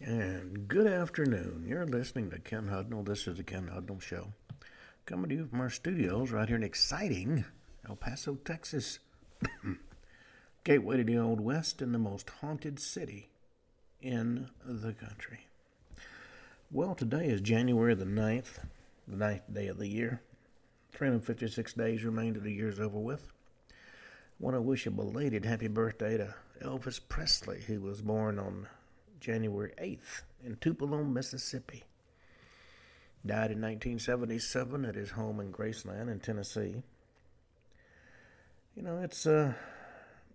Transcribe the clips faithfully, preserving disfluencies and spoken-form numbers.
And good afternoon. You're listening to Ken Hudnall. This is the Ken Hudnall Show. Coming to you from our studios right here in exciting El Paso, Texas. Gateway to the Old West and the most haunted city in the country. Well, today is January the ninth, the ninth day of the year. three hundred fifty-six days remain till the year's over with. I want to wish a belated happy birthday to Elvis Presley, who was born on January eighth in Tupelo, Mississippi. Died in nineteen seventy-seven at his home in Graceland in Tennessee. You know, it's uh,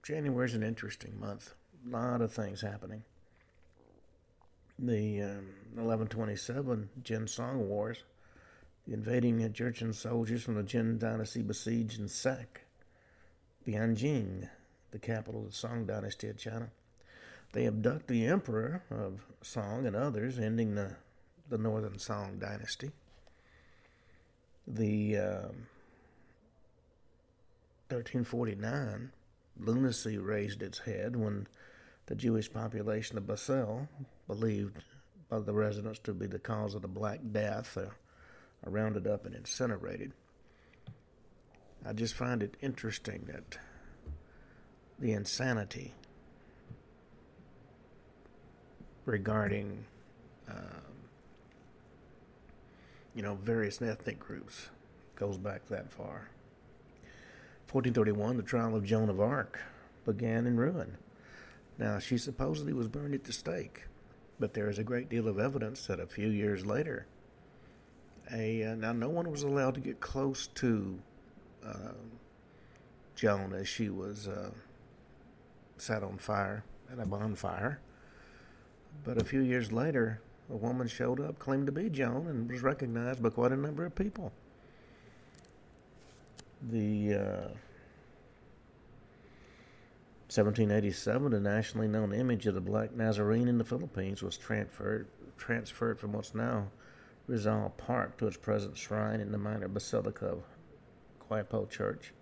January's an interesting month. A lot of things happening. The um, eleven twenty-seven Jin Song Wars, the invading Jurchen soldiers from the Jin Dynasty besieged and sacked Bianjing, the capital of the Song Dynasty of China. They abduct the emperor of Song and others, ending the, the northern Song dynasty. The um, thirteen forty-nine lunacy raised its head when the Jewish population of Basel, believed by the residents to be the cause of the Black Death, uh, are rounded up and incinerated. I just find it interesting that the insanity regarding, um, you know, various ethnic groups. It goes back that far. fourteen thirty-one, the trial of Joan of Arc began in Rouen. Now, she supposedly was burned at the stake, but there is a great deal of evidence that a few years later, a uh, now no one was allowed to get close to uh, Joan as she was uh, set on fire at a bonfire. But a few years later, a woman showed up, claimed to be Joan, and was recognized by quite a number of people. The uh, seventeen eighty-seven, the nationally known image of the Black Nazarene in the Philippines was transferred transferred from what's now Rizal Park to its present shrine in the minor basilica of Quiapo Church.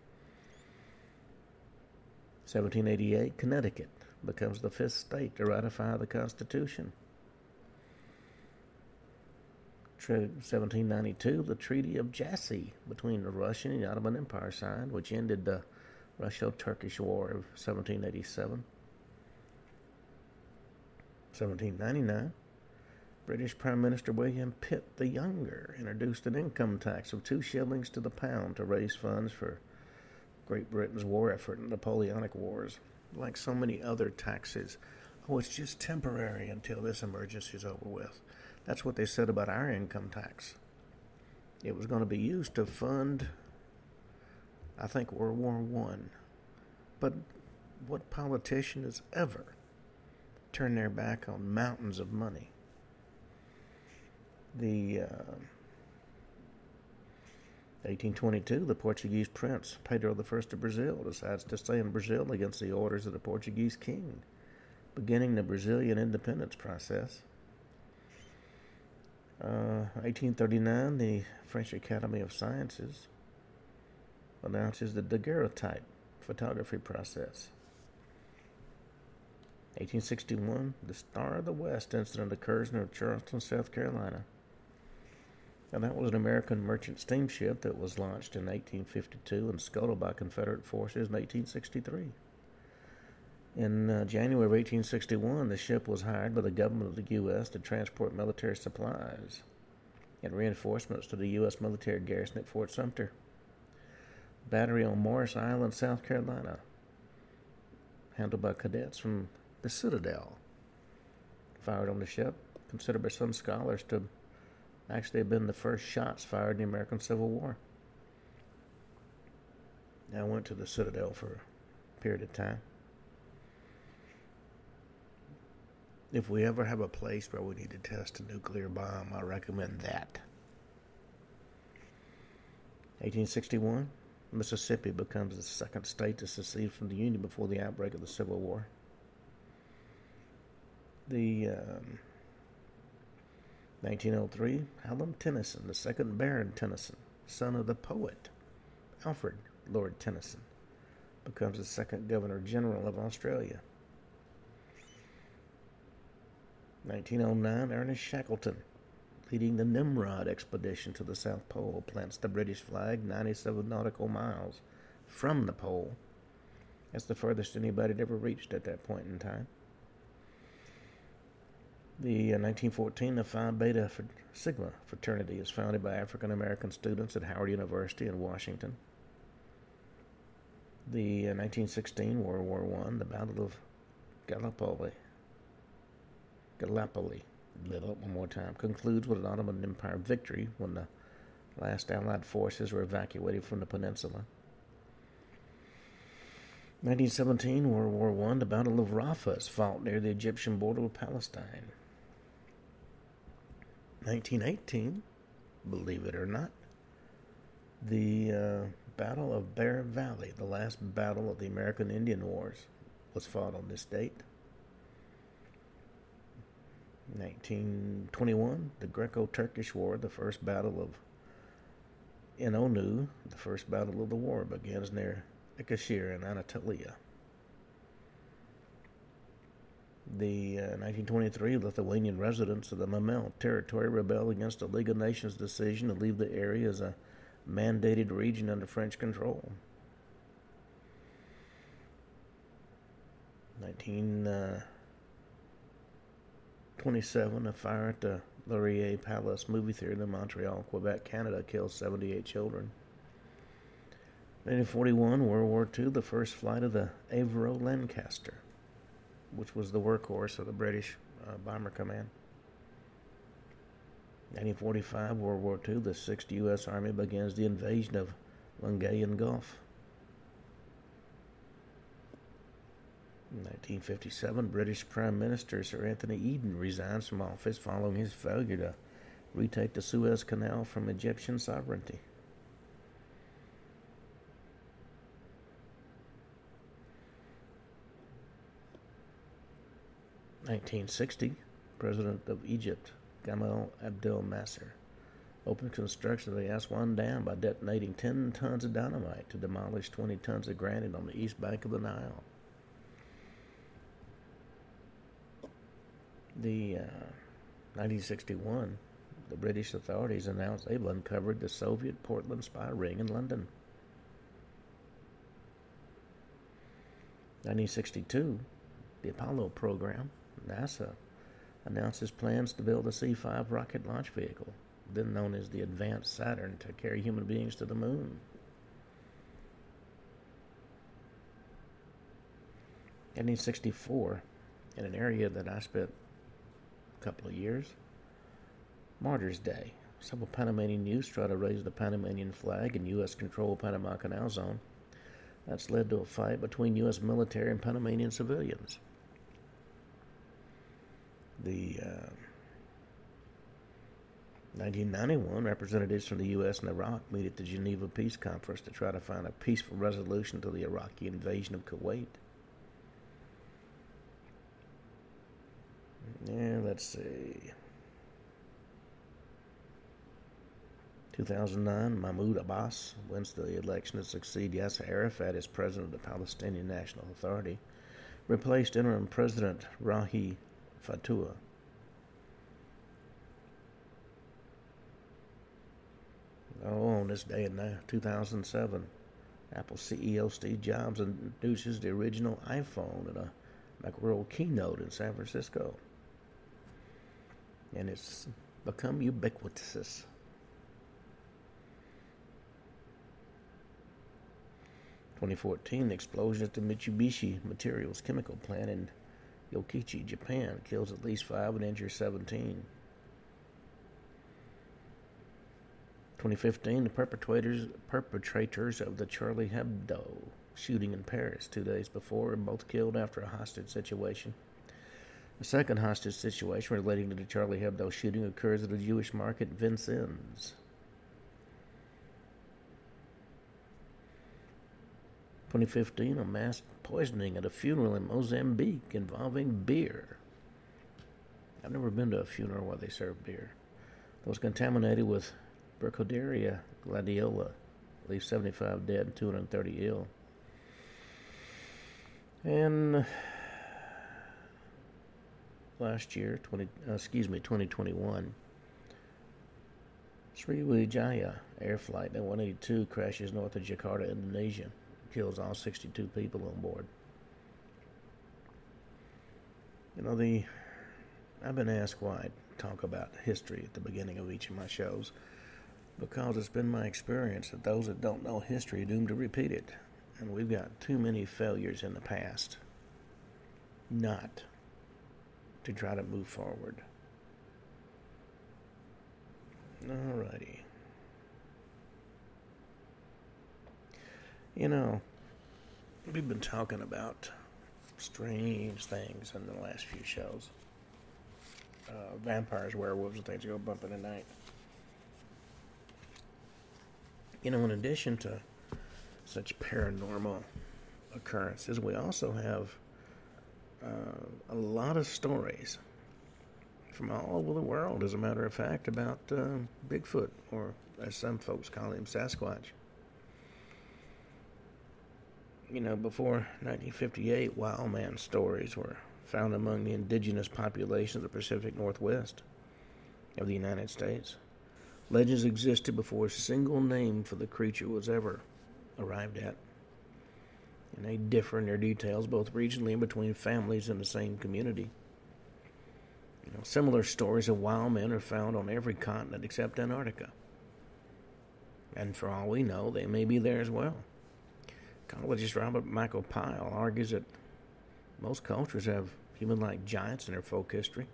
seventeen eighty-eight, Connecticut becomes the fifth state to ratify the Constitution. seventeen ninety-two, the Treaty of Jassy between the Russian and the Ottoman Empire signed, which ended the Russo-Turkish War of seventeen eighty-seven. seventeen ninety-nine, British Prime Minister William Pitt the Younger introduced an income tax of two shillings to the pound to raise funds for Great Britain's war effort in the Napoleonic Wars. Like so many other taxes, oh, it's just temporary until this emergency is over with. That's what they said about our income tax. It was going to be used to fund, I think, World War One. But what politician has ever turned their back on mountains of money? The uh, eighteen twenty-two, the Portuguese prince, Pedro the First of Brazil, decides to stay in Brazil against the orders of the Portuguese king, beginning the Brazilian independence process. Uh, eighteen thirty-nine, the French Academy of Sciences announces the daguerreotype photography process. eighteen sixty-one, the Star of the West incident occurs near Charleston, South Carolina. Now, that was an American merchant steamship that was launched in eighteen fifty-two and scuttled by Confederate forces in eighteen sixty-three. In uh, January of eighteen sixty-one, the ship was hired by the government of the U S to transport military supplies and reinforcements to the U S military garrison at Fort Sumter. Battery on Morris Island, South Carolina, handled by cadets from the Citadel, fired on the ship, considered by some scholars to actually have been the first shots fired in the American Civil War. I went to the Citadel for a period of time. If we ever have a place where we need to test a nuclear bomb, I recommend that. eighteen sixty-one, Mississippi becomes the second state to secede from the Union before the outbreak of the Civil War. The um, nineteen oh three, William Tennyson, the second Baron Tennyson, son of the poet Alfred Lord Tennyson, becomes the second Governor General of Australia. nineteen oh nine, Ernest Shackleton, leading the Nimrod expedition to the South Pole, plants the British flag ninety-seven nautical miles from the pole. That's the furthest anybody had ever reached at that point in time. The uh, nineteen fourteen, the Phi Beta for Sigma fraternity is founded by African-American students at Howard University in Washington. The uh, nineteen sixteen, World War One, the Battle of Gallipoli, Gallipoli, lit up one more time, concludes with an Ottoman Empire victory when the last Allied forces were evacuated from the peninsula. nineteen seventeen, World War One, the Battle of Rafah is fought near the Egyptian border with Palestine. nineteen eighteen, believe it or not, the uh, Battle of Bear Valley, the last battle of the American Indian Wars, was fought on this date. nineteen twenty-one, the Greco-Turkish War, the first battle of Inonu, the first battle of the war, begins near Kashir in Anatolia. The uh, nineteen twenty-three Lithuanian residents of the Memel territory rebel against the League of Nations decision to leave the area as a mandated region under French control. nineteen twenty-seven, a fire at the Laurier Palace movie theater in Montreal, Quebec, Canada, killed seventy-eight children. nineteen forty-one, World War Two, the first flight of the Avro Lancaster, which was the workhorse of the British uh, Bomber Command. nineteen forty-five, World War Two, the sixth U S Army begins the invasion of Lungayan Gulf. nineteen fifty-seven, British Prime Minister Sir Anthony Eden resigns from office following his failure to retake the Suez Canal from Egyptian sovereignty. nineteen sixty, President of Egypt, Gamal Abdel Nasser, opened construction of the Aswan Dam by detonating ten tons of dynamite to demolish twenty tons of granite on the east bank of the Nile. The uh, nineteen sixty-one, the British authorities announced they've uncovered the Soviet Portland spy ring in London. nineteen sixty-two, the Apollo program, NASA announces plans to build a C five rocket launch vehicle, then known as the Advanced Saturn, to carry human beings to the moon. In nineteen sixty-four, in an area that I spent a couple of years, Martyrs' Day. Several Panamanian youths try to raise the Panamanian flag in U S-controlled Panama Canal Zone. That's led to a fight between U S military and Panamanian civilians. The uh, nineteen ninety-one, representatives from the U S and Iraq meet at the Geneva Peace Conference to try to find a peaceful resolution to the Iraqi invasion of Kuwait. Yeah, let's see. two thousand nine, Mahmoud Abbas wins the election to succeed Yasser Arafat as president of the Palestinian National Authority, replaced interim president Rahi Fatour. Oh, on this day in two thousand seven, Apple C E O Steve Jobs introduces the original iPhone at a Macworld keynote in San Francisco. And it's become ubiquitous. twenty fourteen, the explosion at the Mitsubishi Materials Chemical Plant in Yokichi, Japan, kills at least five and injures seventeen. twenty fifteen, the perpetrators, perpetrators of the Charlie Hebdo shooting in Paris two days before were both killed after a hostage situation. The second hostage situation relating to the Charlie Hebdo shooting occurs at a Jewish market in Vincennes. twenty fifteen, a mass poisoning at a funeral in Mozambique involving beer. I've never been to a funeral where they serve beer. It was contaminated with Burkholderia gladiola. At least seventy-five dead and two hundred thirty ill. And last year, twenty, uh, excuse me, twenty twenty-one. Sriwijaya Air Flight one eighty-two crashes north of Jakarta, Indonesia. Kills all sixty-two people on board. You know, the I've been asked why I talk about history at the beginning of each of my shows, because it's been my experience that those that don't know history are doomed to repeat it. And we've got too many failures in the past not to try to move forward. Alrighty. You know, we've been talking about strange things in the last few shows. Uh, vampires, werewolves, and things go bump in the night. You know, in addition to such paranormal occurrences, we also have uh, a lot of stories from all over the world, as a matter of fact, about uh, Bigfoot, or as some folks call him, Sasquatch. You know, before nineteen fifty-eight, wild man stories were found among the indigenous population of the Pacific Northwest of the United States. Legends existed before a single name for the creature was ever arrived at. And they differ in their details both regionally and between families in the same community. You know, similar stories of wild men are found on every continent except Antarctica. And for all we know, they may be there as well. Ecologist Robert Michael Pyle argues that most cultures have human-like giants in their folk history.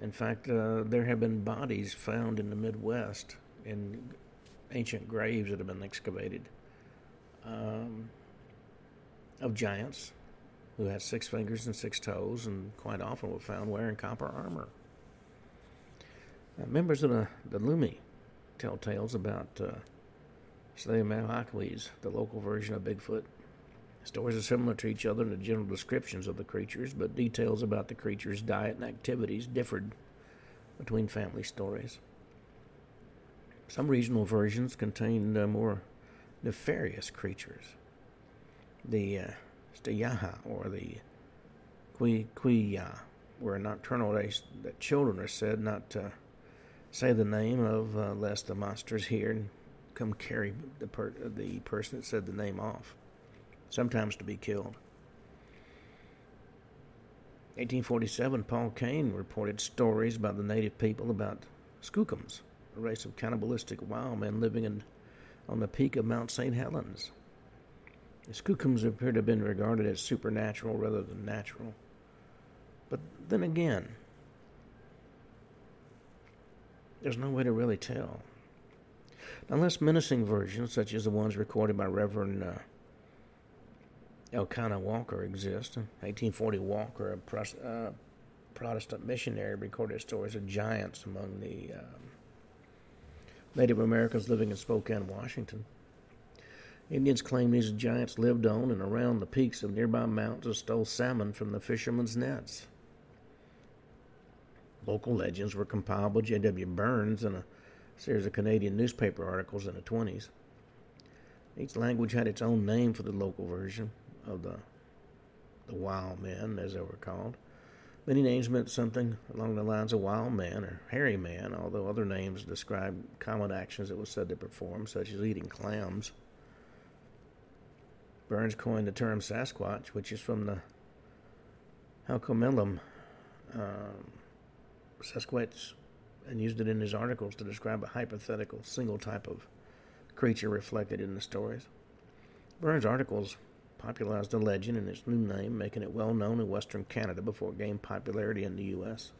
In fact, uh, there have been bodies found in the Midwest in ancient graves that have been excavated um, of giants who had six fingers and six toes and quite often were found wearing copper armor. Now, members of the, the Lumi tell tales about uh, Slayamahuakwis, the local version of Bigfoot. Stories are similar to each other in the general descriptions of the creatures, but details about the creature's diet and activities differed between family stories. Some regional versions contained uh, more nefarious creatures. The uh, Stayaha or the Quiya were a nocturnal race that children are said not to say the name of, uh, lest the monsters hear and come carry the, per- the person that said the name off, sometimes to be killed. eighteen forty-seven, Paul Kane reported stories by the native people about skookums, a race of cannibalistic wild men living in, on the peak of Mount Saint Helens. The skookums appear to have been regarded as supernatural rather than natural. But then again, there's no way to really tell. Unless menacing versions, such as the ones recorded by Reverend uh, Elkanah Walker exist. In eighteen forty, Walker, a Pros- uh, Protestant missionary, recorded stories of giants among the um, Native Americans living in Spokane, Washington. Indians claim these giants lived on and around the peaks of nearby mountains and stole salmon from the fishermen's nets. Local legends were compiled by J W Burns in a series of Canadian newspaper articles in the twenties. Each language had its own name for the local version of the, the wild men, as they were called. Many names meant something along the lines of wild man or hairy man, although other names described common actions it was said to perform, such as eating clams. Burns coined the term Sasquatch, which is from the Halcomelum um, Sasquatch, and used it in his articles to describe a hypothetical single type of creature reflected in the stories. Burns' articles popularized the legend in its new name, making it well known in Western Canada before it gained popularity in the U S.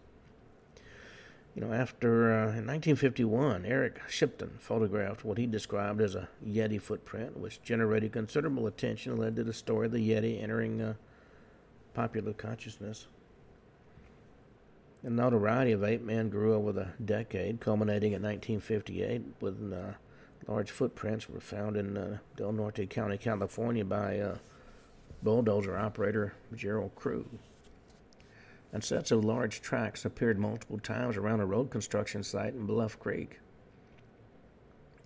You know, after uh, in nineteen fifty-one, Eric Shipton photographed what he described as a Yeti footprint, which generated considerable attention and led to the story of the Yeti entering uh, popular consciousness. The notoriety of ape man grew over the decade, culminating in nineteen fifty-eight with uh, large footprints were found in uh, Del Norte County, California, by uh, bulldozer operator Gerald Crew. And sets of large tracks appeared multiple times around a road construction site in Bluff Creek.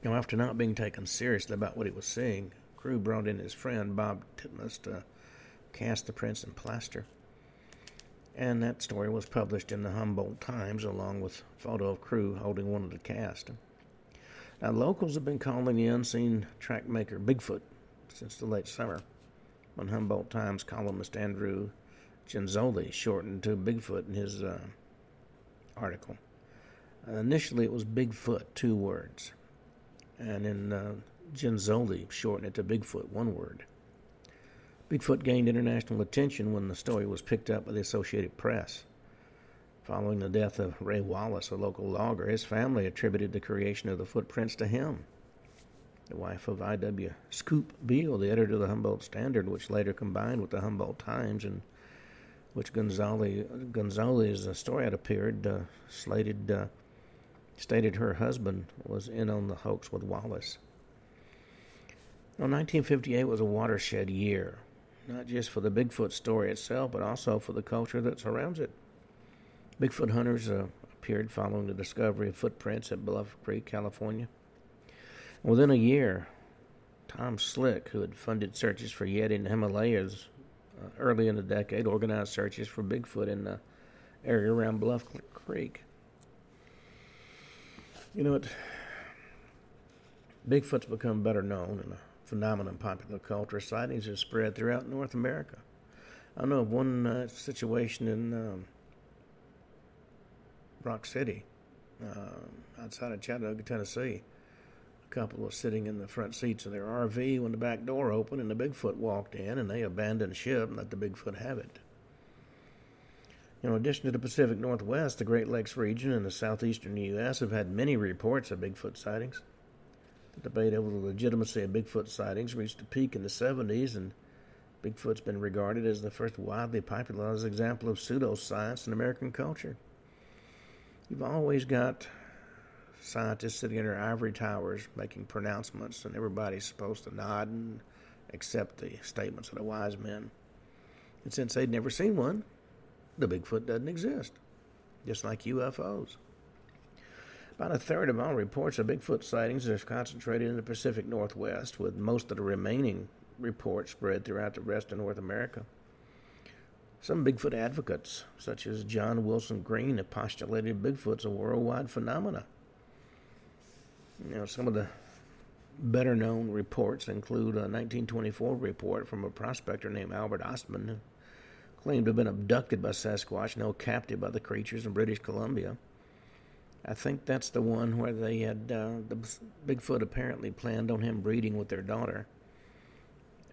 Now, after not being taken seriously about what he was seeing, Crew brought in his friend Bob Titmus to cast the prints in plaster. and that story was published in the Humboldt Times along with a photo of crew holding one of the cast. Now, locals have been calling the unseen track maker Bigfoot since the late summer, when Humboldt Times columnist Andrew Genzoli shortened to Bigfoot in his uh, article. Uh, initially, it was Bigfoot, two words, and then uh, Genzoli shortened it to Bigfoot, one word. Bigfoot gained international attention when the story was picked up by the Associated Press. Following the death of Ray Wallace, a local logger, his family attributed the creation of the footprints to him. The wife of I W Scoop Beale, the editor of the Humboldt Standard, which later combined with the Humboldt Times, and which Gonzalez's story had appeared, uh, slated, uh, stated her husband was in on the hoax with Wallace. Now, nineteen fifty-eight was a watershed year, not just for the Bigfoot story itself, but also for the culture that surrounds it. Bigfoot hunters uh, appeared following the discovery of footprints at Bluff Creek, California. And within a year, Tom Slick, who had funded searches for Yeti in the Himalayas uh, early in the decade, organized searches for Bigfoot in the area around Bluff Creek. You know, it, Bigfoot's become better known and a phenomenon in popular culture. Sightings have spread throughout North America. I know of one uh, situation in... Um, Rock City, uh, outside of Chattanooga, Tennessee. A couple was sitting in the front seats of their R V when the back door opened and the Bigfoot walked in, and they abandoned ship and let the Bigfoot have it. You know, in addition to the Pacific Northwest, the Great Lakes region and the southeastern U S have had many reports of Bigfoot sightings. The debate over the legitimacy of Bigfoot sightings reached a peak in the seventies, and Bigfoot's been regarded as the first widely popularized example of pseudoscience in American culture. You've always got scientists sitting in their ivory towers making pronouncements, and everybody's supposed to nod and accept the statements of the wise men. And since they'd never seen one, the Bigfoot doesn't exist, just like U F Os. About a third of all reports of Bigfoot sightings are concentrated in the Pacific Northwest, with most of the remaining reports spread throughout the rest of North America. Some Bigfoot advocates, such as John Wilson Green, have postulated Bigfoot's a worldwide phenomenon. You know, some of the better-known reports include a nineteen twenty-four report from a prospector named Albert Ostman, who claimed to have been abducted by Sasquatch and held captive by the creatures in British Columbia. I think that's the one where they had uh, the Bigfoot apparently planned on him breeding with their daughter.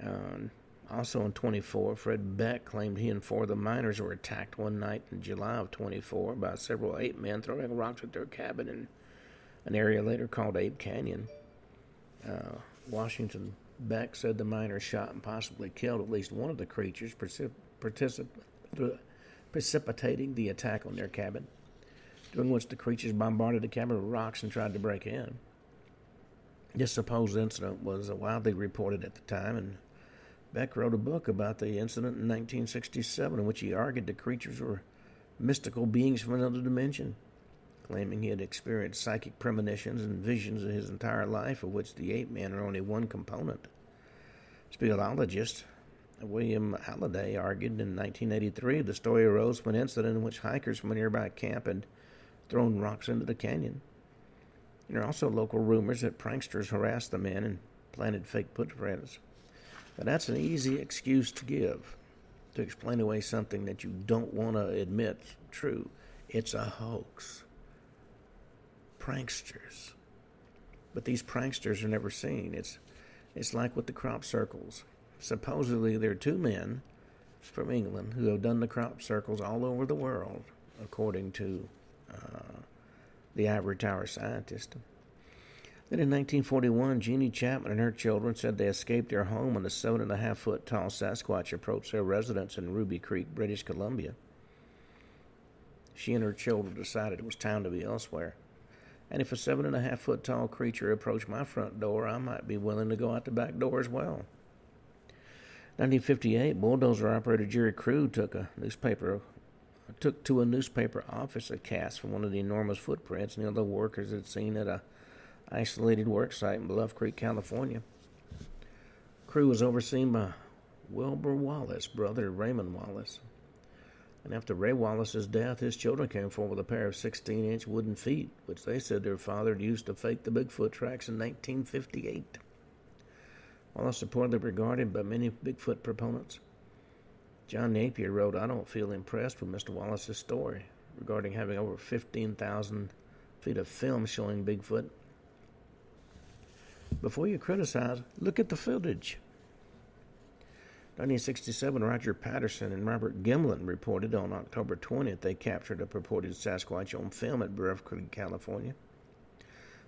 Uh, Also in twenty-four, Fred Beck claimed he and four of the miners were attacked one night in July of twenty-four by several ape men throwing rocks at their cabin in an area later called Ape Canyon. Uh, Washington Beck said the miners shot and possibly killed at least one of the creatures, precip- particip- precipitating the attack on their cabin, during which the creatures bombarded the cabin with rocks and tried to break in. This supposed incident was widely reported at the time, and Beck wrote a book about the incident in nineteen sixty-seven, in which he argued the creatures were mystical beings from another dimension, claiming he had experienced psychic premonitions and visions of his entire life, of which the ape men are only one component. Speleologist William Halliday argued in nineteen eighty-three the story arose from an incident in which hikers from a nearby camp had thrown rocks into the canyon. There are also local rumors that pranksters harassed the men and planted fake footprints. But that's an easy excuse to give, to explain away something that you don't want to admit true. It's a hoax. Pranksters. But these pranksters are never seen. It's it's like with the crop circles. Supposedly there are two men from England who have done the crop circles all over the world, according to uh, the ivory tower scientist. Then in nineteen forty-one, Jeannie Chapman and her children said they escaped their home when a seven-and-a-half-foot-tall Sasquatch approached their residence in Ruby Creek, British Columbia. She and her children decided it was time to be elsewhere. And if a seven-and-a-half-foot-tall creature approached my front door, I might be willing to go out the back door as well. In nineteen fifty-eight, bulldozer operator Jerry Crew took a newspaper, took to a newspaper office a cast from one of the enormous footprints and the other workers had seen at a isolated work site in Bluff Creek, California. Crew was overseen by Wilbur Wallace, brother of Raymond Wallace. And after Ray Wallace's death, his children came forward with a pair of sixteen-inch wooden feet, which they said their father had used to fake the Bigfoot tracks in nineteen fifty-eight. Wallace reportedly regarded by many Bigfoot proponents. John Napier wrote, "I don't feel impressed with Mister Wallace's story regarding having over fifteen thousand feet of film showing Bigfoot. Before you criticize, look at the footage." nineteen sixty-seven, Roger Patterson and Robert Gimlin reported on October twentieth they captured a purported Sasquatch on film at Bluff Creek, California.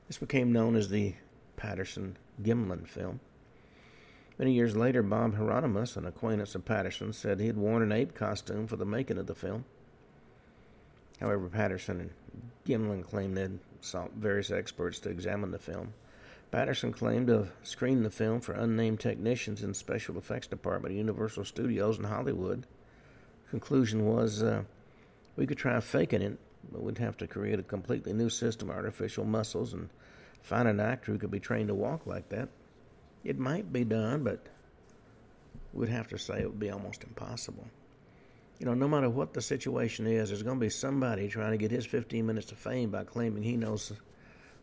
This became known as the Patterson-Gimlin film. Many years later, Bob Hieronymus, an acquaintance of Patterson, said he had worn an ape costume for the making of the film. However, Patterson and Gimlin claimed they had sought various experts to examine the film. Patterson claimed to have screened the film for unnamed technicians in the special effects department at Universal Studios in Hollywood. Conclusion was, uh, we could try faking it, but we'd have to create a completely new system of artificial muscles and find an actor who could be trained to walk like that. It might be done, but we'd have to say it would be almost impossible. You know, no matter what the situation is, there's going to be somebody trying to get his fifteen minutes of fame by claiming he knows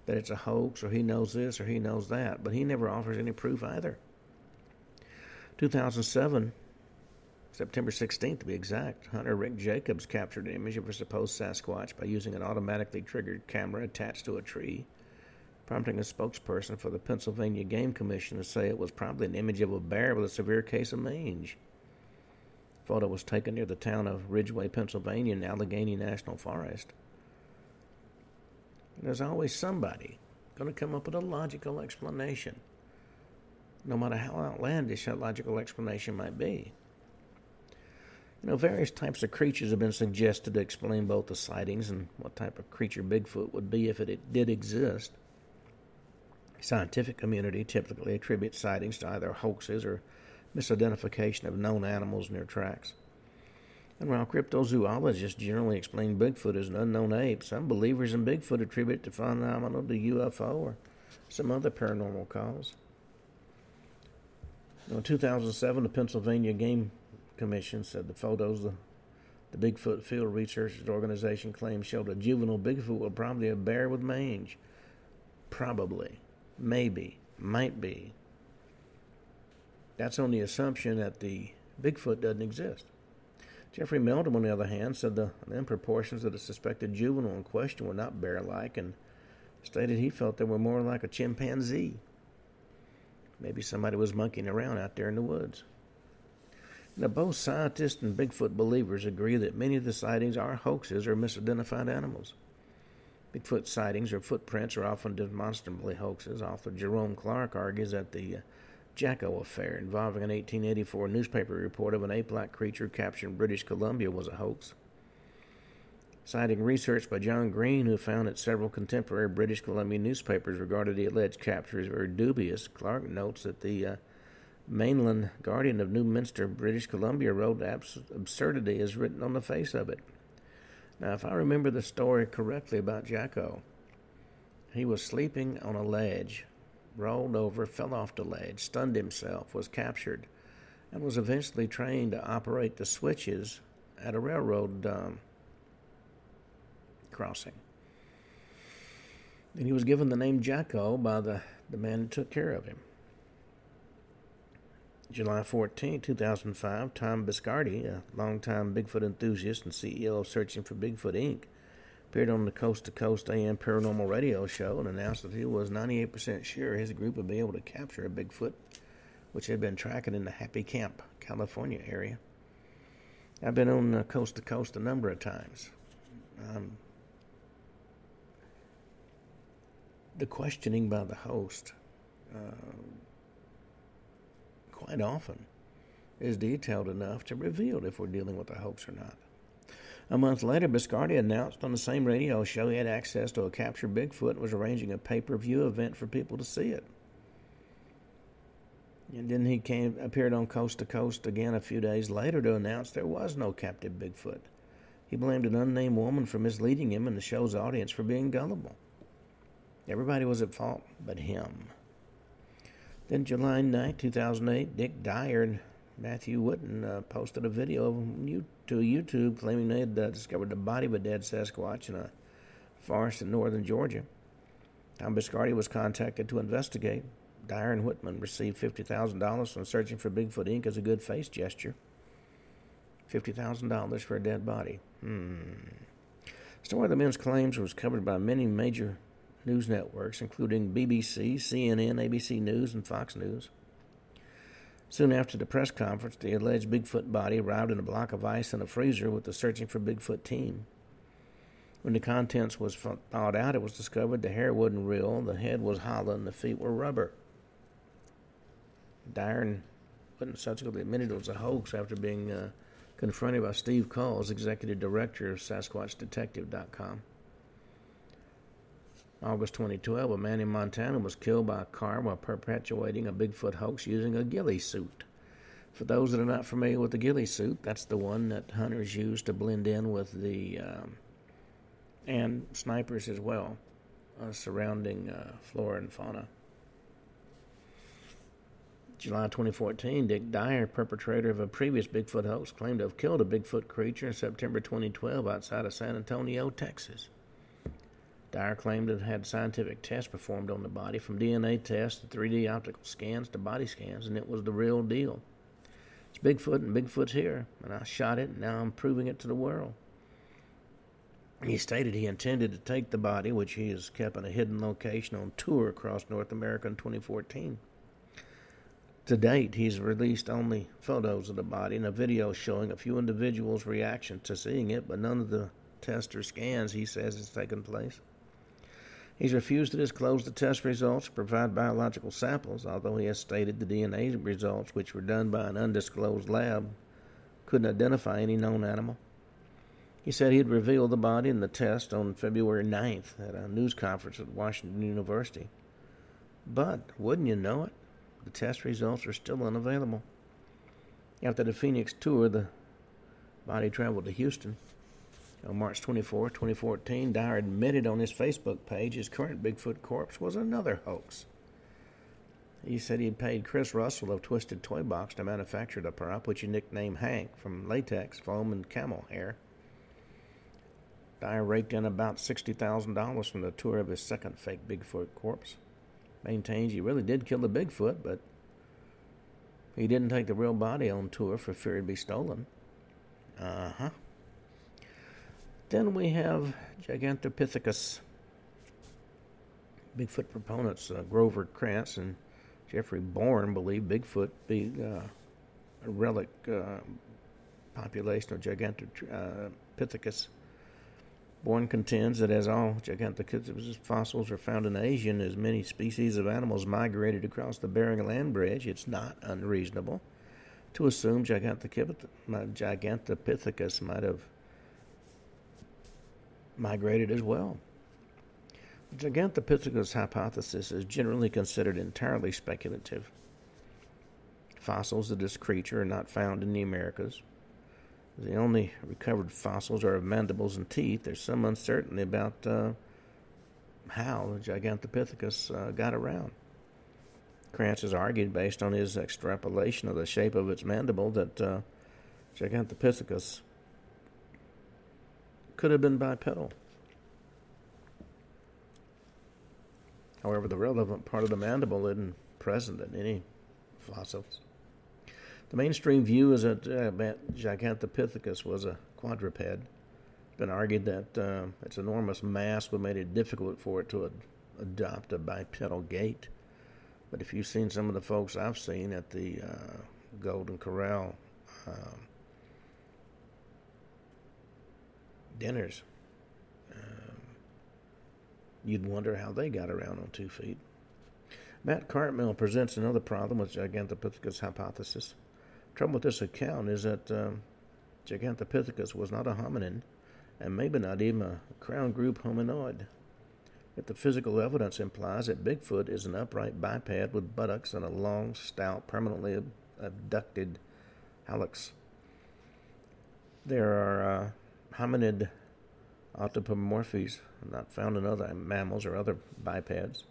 that it's a hoax, or he knows this, or he knows that, but he never offers any proof either. two thousand seven, September sixteenth to be exact, hunter Rick Jacobs captured an image of a supposed Sasquatch by using an automatically triggered camera attached to a tree, prompting a spokesperson for the Pennsylvania Game Commission to say it was probably an image of a bear with a severe case of mange. The photo was taken near the town of Ridgeway, Pennsylvania, in Allegheny National Forest. There's always somebody going to come up with a logical explanation, no matter how outlandish that logical explanation might be. You know, various types of creatures have been suggested to explain both the sightings and what type of creature Bigfoot would be if it did exist. The scientific community typically attributes sightings to either hoaxes or misidentification of known animals in their tracks. And while cryptozoologists generally explain Bigfoot as an unknown ape, some believers in Bigfoot attribute the phenomenon to U F O or some other paranormal cause. Now, in two thousand seven, the Pennsylvania Game Commission said the photos the, the Bigfoot Field Researchers Organization claimed showed a juvenile Bigfoot was probably a bear with mange. Probably, maybe, might be. That's on the assumption that the Bigfoot doesn't exist. Jeffrey Meldrum, on the other hand, said the then proportions of the suspected juvenile in question were not bear-like and stated he felt they were more like a chimpanzee. Maybe somebody was monkeying around out there in the woods. Now, both scientists and Bigfoot believers agree that many of the sightings are hoaxes or misidentified animals. Bigfoot sightings or footprints are often demonstrably hoaxes. Author Jerome Clark argues that the Jacko affair involving an eighteen eighty-four newspaper report of an ape-like creature captured in British Columbia was a hoax. Citing research by John Green, who found that several contemporary British Columbia newspapers regarded the alleged capture as very dubious, Clark notes that the uh, Mainland Guardian of Newminster, British Columbia, wrote abs- absurdity is written on the face of it. Now, if I remember the story correctly about Jacko, he was sleeping on a ledge, rolled over, fell off the ledge, stunned himself, was captured, and was eventually trained to operate the switches at a railroad um, crossing. And he was given the name Jacko by the, the man who took care of him. July fourteenth, two thousand five, Tom Biscardi, a longtime Bigfoot enthusiast and C E O of Searching for Bigfoot, Incorporated, appeared on the Coast to Coast A M Paranormal Radio Show and announced that he was ninety-eight percent sure his group would be able to capture a Bigfoot, which had been tracking in the Happy Camp, California area. I've been on the Coast to Coast a number of times. Um, the questioning by the host uh, quite often is detailed enough to reveal if we're dealing with a hoax or not. A month later, Biscardi announced on the same radio show he had access to a captured Bigfoot and was arranging a pay-per-view event for people to see it. And then he came appeared on Coast to Coast again a few days later to announce there was no captive Bigfoot. He blamed an unnamed woman for misleading him and the show's audience for being gullible. Everybody was at fault but him. Then July ninth, two thousand eight, Dick Dyer and Matthew Whitten uh, posted a video of him on YouTube. to YouTube claiming they had uh, discovered the body of a dead Sasquatch in a forest in northern Georgia. Tom Biscardi was contacted to investigate. Dyer and Whitman received fifty thousand dollars from Searching for Bigfoot Incorporated as a good face gesture. fifty thousand dollars for a dead body. Hmm. The story of the men's claims was covered by many major news networks, including B B C, C N N, A B C News, and Fox News. Soon after the press conference, the alleged Bigfoot body arrived in a block of ice in a freezer with the Searching for Bigfoot team. When the contents was thawed out, it was discovered the hair wasn't real, the head was hollow, and the feet were rubber. Dyer and Whitman subsequently admitted it was a hoax after being uh, confronted by Steve Coles, executive director of Sasquatch Detective dot com. August twenty twelve, a man in Montana was killed by a car while perpetuating a Bigfoot hoax using a ghillie suit. For those that are not familiar with the ghillie suit, that's the one that hunters use to blend in with the, um, and snipers as well, uh, surrounding uh, flora and fauna. July twenty fourteen, Dick Dyer, perpetrator of a previous Bigfoot hoax, claimed to have killed a Bigfoot creature in September twenty twelve outside of San Antonio, Texas. Dyer claimed it had scientific tests performed on the body, from D N A tests to three D optical scans to body scans, and it was the real deal. It's Bigfoot, and Bigfoot's here, and I shot it, and now I'm proving it to the world. He stated he intended to take the body, which he has kept in a hidden location, on tour across North America in twenty fourteen. To date, he's released only photos of the body and a video showing a few individuals' reactions to seeing it, but none of the tests or scans he says has taken place. He's refused to disclose the test results or provide biological samples, although he has stated the D N A results, which were done by an undisclosed lab, couldn't identify any known animal. He said he had revealed the body and the test on February ninth at a news conference at Washington University. But, wouldn't you know it, the test results are still unavailable. After the Phoenix tour, the body traveled to Houston. On March twenty-fourth, twenty fourteen, Dyer admitted on his Facebook page his current Bigfoot corpse was another hoax. He said he'd paid Chris Russell of Twisted Toy Box to manufacture the prop, which he nicknamed Hank, from latex, foam, and camel hair. Dyer raked in about sixty thousand dollars from the tour of his second fake Bigfoot corpse. Maintains he really did kill the Bigfoot, but he didn't take the real body on tour for fear it'd be stolen. Uh-huh. Then we have Gigantopithecus. Bigfoot proponents uh, Grover Krantz and Jeffrey Bourne believe Bigfoot be uh, a relic uh, population of Gigantopithecus. Bourne contends that as all Gigantopithecus fossils are found in Asia and as many species of animals migrated across the Bering Land Bridge, it's not unreasonable to assume Gigantopithecus might have migrated as well. The Gigantopithecus hypothesis is generally considered entirely speculative. Fossils of this creature are not found in the Americas. The only recovered fossils are of mandibles and teeth. There's some uncertainty about uh, how the Gigantopithecus uh, got around. Krantz has argued, based on his extrapolation of the shape of its mandible, that uh, Gigantopithecus could have been bipedal. However, the relevant part of the mandible isn't present in any fossils. The mainstream view is that uh, Gigantopithecus was a quadruped. It's been argued that uh, its enormous mass would have made it difficult for it to ad- adopt a bipedal gait. But if you've seen some of the folks I've seen at the uh, Golden Corral uh, dinners, um, you'd wonder how they got around on two feet. Matt Cartmell presents another problem with Gigantopithecus hypothesis. The trouble with this account is that um, Gigantopithecus was not a hominin, and maybe not even a crown group hominoid. Yet the physical evidence implies that Bigfoot is an upright biped with buttocks and a long, stout, permanently abducted hallux. There are Uh, hominid autapomorphies not found in other mammals or other bipeds.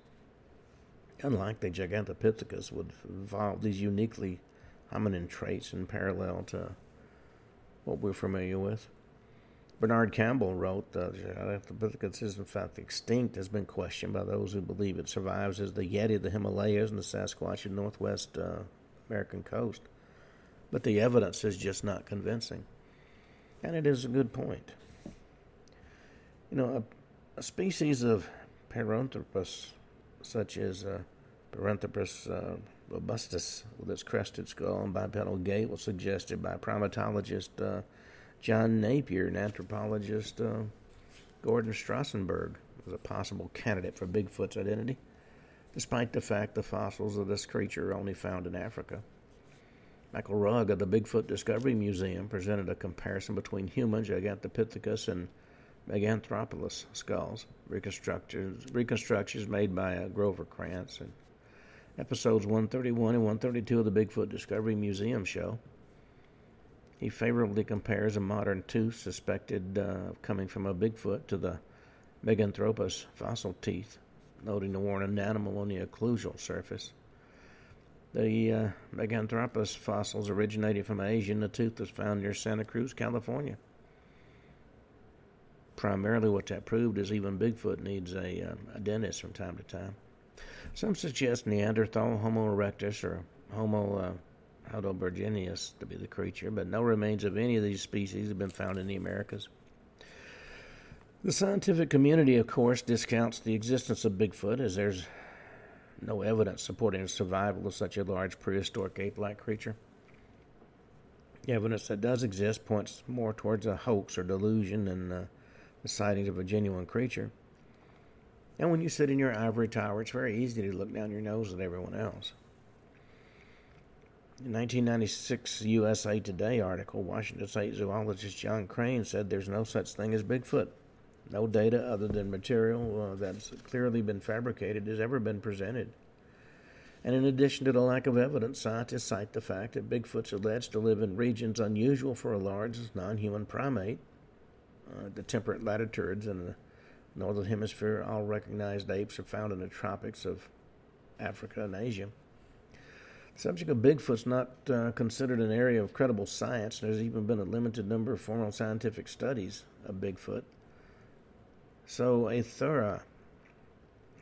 Unlikely Gigantopithecus would evolve these uniquely hominin traits in parallel to what we're familiar with. Bernard Campbell wrote that uh, the Pithecanus is in fact extinct has been questioned by those who believe it survives as the Yeti, the Himalayas, and the Sasquatch of the northwest uh, American coast. But the evidence is just not convincing. And it is a good point. You know, a, a species of Paranthropus, such as uh, Paranthropus uh, robustus, with its crested skull and bipedal gait, was suggested by primatologist uh, John Napier and anthropologist uh, Gordon Strassenberg as a possible candidate for Bigfoot's identity, despite the fact the fossils of this creature are only found in Africa. Michael Rugg of the Bigfoot Discovery Museum presented a comparison between human Gigantopithecus and Meganthropolus skulls, reconstructions, reconstructions made by uh, Grover Krantz, and episodes one thirty-one and one thirty-two of the Bigfoot Discovery Museum show. He favorably compares a modern tooth suspected uh, coming from a Bigfoot to the Meganthropus fossil teeth, noting the worn enamel on the occlusal surface. The uh, Meganthropus fossils originated from Asia, and the tooth was found near Santa Cruz, California. Primarily what that proved is even Bigfoot needs a, um, a dentist from time to time. Some suggest Neanderthal, Homo erectus, or Homo... Uh, Heidelbergianus to be the creature, but no remains of any of these species have been found in the Americas. The scientific community, of course, discounts the existence of Bigfoot, as there's no evidence supporting the survival of such a large prehistoric ape-like creature. The evidence that does exist points more towards a hoax or delusion than uh, the sightings of a genuine creature. And when you sit in your ivory tower, it's very easy to look down your nose at everyone else. In nineteen ninety-six U S A Today article, Washington State zoologist John Crane said there's no such thing as Bigfoot. No data other than material uh, that's clearly been fabricated has ever been presented. And in addition to the lack of evidence, scientists cite the fact that Bigfoot's alleged to live in regions unusual for a large non-human primate. Uh, the temperate latitudes in the northern hemisphere, all recognized apes are found in the tropics of Africa and Asia. The subject of Bigfoot's not uh, considered an area of credible science. There's even been a limited number of formal scientific studies of Bigfoot. So a thorough,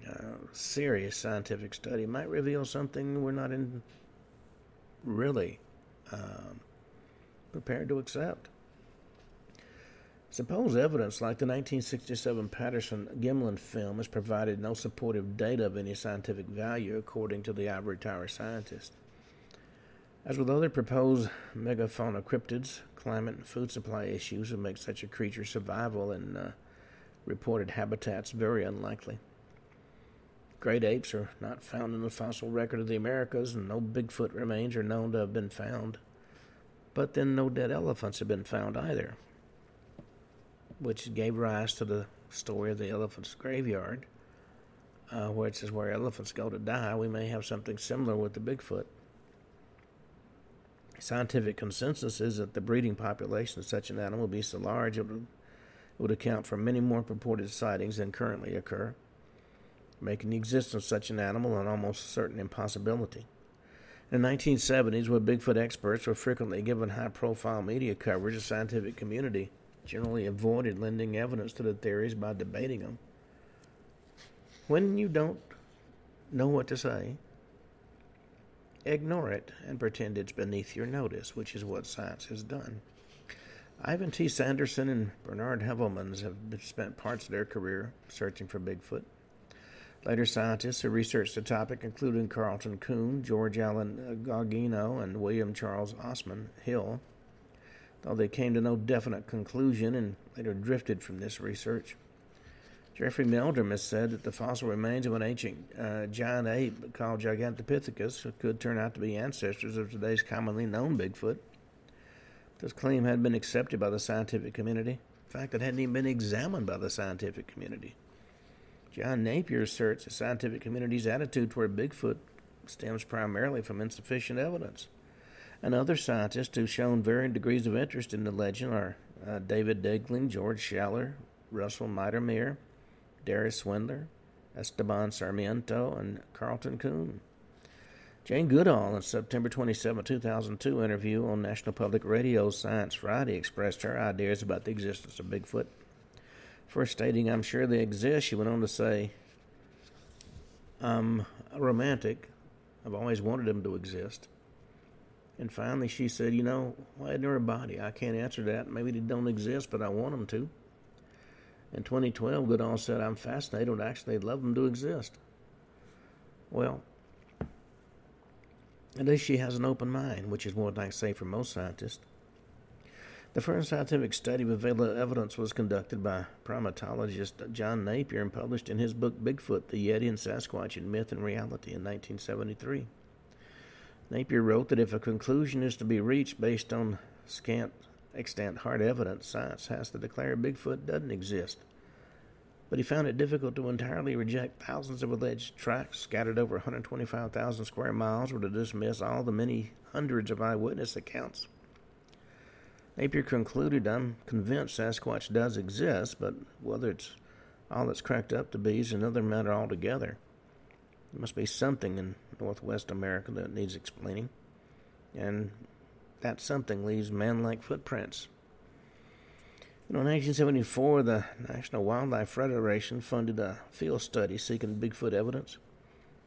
uh, serious scientific study might reveal something we're not in really um, prepared to accept. Supposed evidence like the nineteen sixty-seven Patterson-Gimlin film has provided no supportive data of any scientific value, according to the ivory tower scientist. As with other proposed megafauna cryptids, climate and food supply issues would make such a creature's survival in uh, reported habitats very unlikely. Great apes are not found in the fossil record of the Americas, and no Bigfoot remains are known to have been found. But then no dead elephants have been found either, which gave rise to the story of the elephant's graveyard, uh, where it says where elephants go to die. We may have something similar with the Bigfoot. Scientific consensus is that the breeding population of such an animal would be so large it would, it would account for many more purported sightings than currently occur, making the existence of such an animal an almost certain impossibility. In the nineteen seventies, when Bigfoot experts were frequently given high-profile media coverage, the scientific community generally avoided lending evidence to the theories by debating them. When you don't know what to say, ignore it and pretend it's beneath your notice, which is what science has done. Ivan T. Sanderson and Bernard Hevelmans have spent parts of their career searching for Bigfoot. Later scientists who researched the topic, including Carlton Kuhn, George Allen Gaugino, and William Charles Osman Hill, though they came to no definite conclusion and later drifted from this research. Jeffrey Meldrum has said that the fossil remains of an ancient uh, giant ape called Gigantopithecus could turn out to be ancestors of today's commonly known Bigfoot. This claim had been accepted by the scientific community. In fact, it hadn't even been examined by the scientific community. John Napier asserts the scientific community's attitude toward Bigfoot stems primarily from insufficient evidence. And other scientists who've shown varying degrees of interest in the legend are uh, David Degling, George Schaller, Russell Mittermeier, Darius Swindler, Esteban Sarmiento, and Carlton Kuhn. Jane Goodall, in September twenty-seventh, two thousand two interview on National Public Radio Science Friday, expressed her ideas about the existence of Bigfoot. First stating, "I'm sure they exist," she went on to say, "I'm romantic. I've always wanted them to exist." And finally she said, "You know, why isn't there a body? I can't answer that. Maybe they don't exist, but I want them to." In twenty twelve, Goodall said, "I'm fascinated and actually love them to exist." Well, at least she has an open mind, which is more than I say for most scientists. The first scientific study with available evidence was conducted by primatologist John Napier and published in his book Bigfoot, the Yeti and Sasquatch in Myth and Reality in nineteen seventy-three. Napier wrote that if a conclusion is to be reached based on scant extant hard evidence, science has to declare Bigfoot doesn't exist. But he found it difficult to entirely reject thousands of alleged tracks scattered over one hundred twenty-five thousand square miles or to dismiss all the many hundreds of eyewitness accounts. Napier concluded, "I'm convinced Sasquatch does exist, but whether it's all it's cracked up to be is another matter altogether. There must be something in Northwest America that needs explaining, and that something leaves man-like footprints." You know, in nineteen seventy-four, the National Wildlife Federation funded a field study seeking Bigfoot evidence.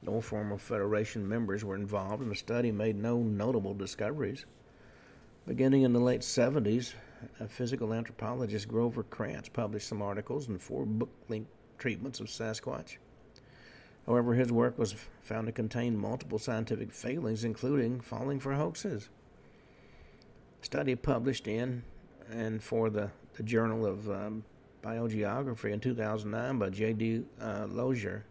No former Federation members were involved, and the study made no notable discoveries. Beginning in the late seventies, physical anthropologist Grover Krantz published some articles and four book-length treatments of Sasquatch. However, his work was found to contain multiple scientific failings, including falling for hoaxes. A study published in and for the The Journal of um, Biogeography in two thousand nine by J D Uh, Lozier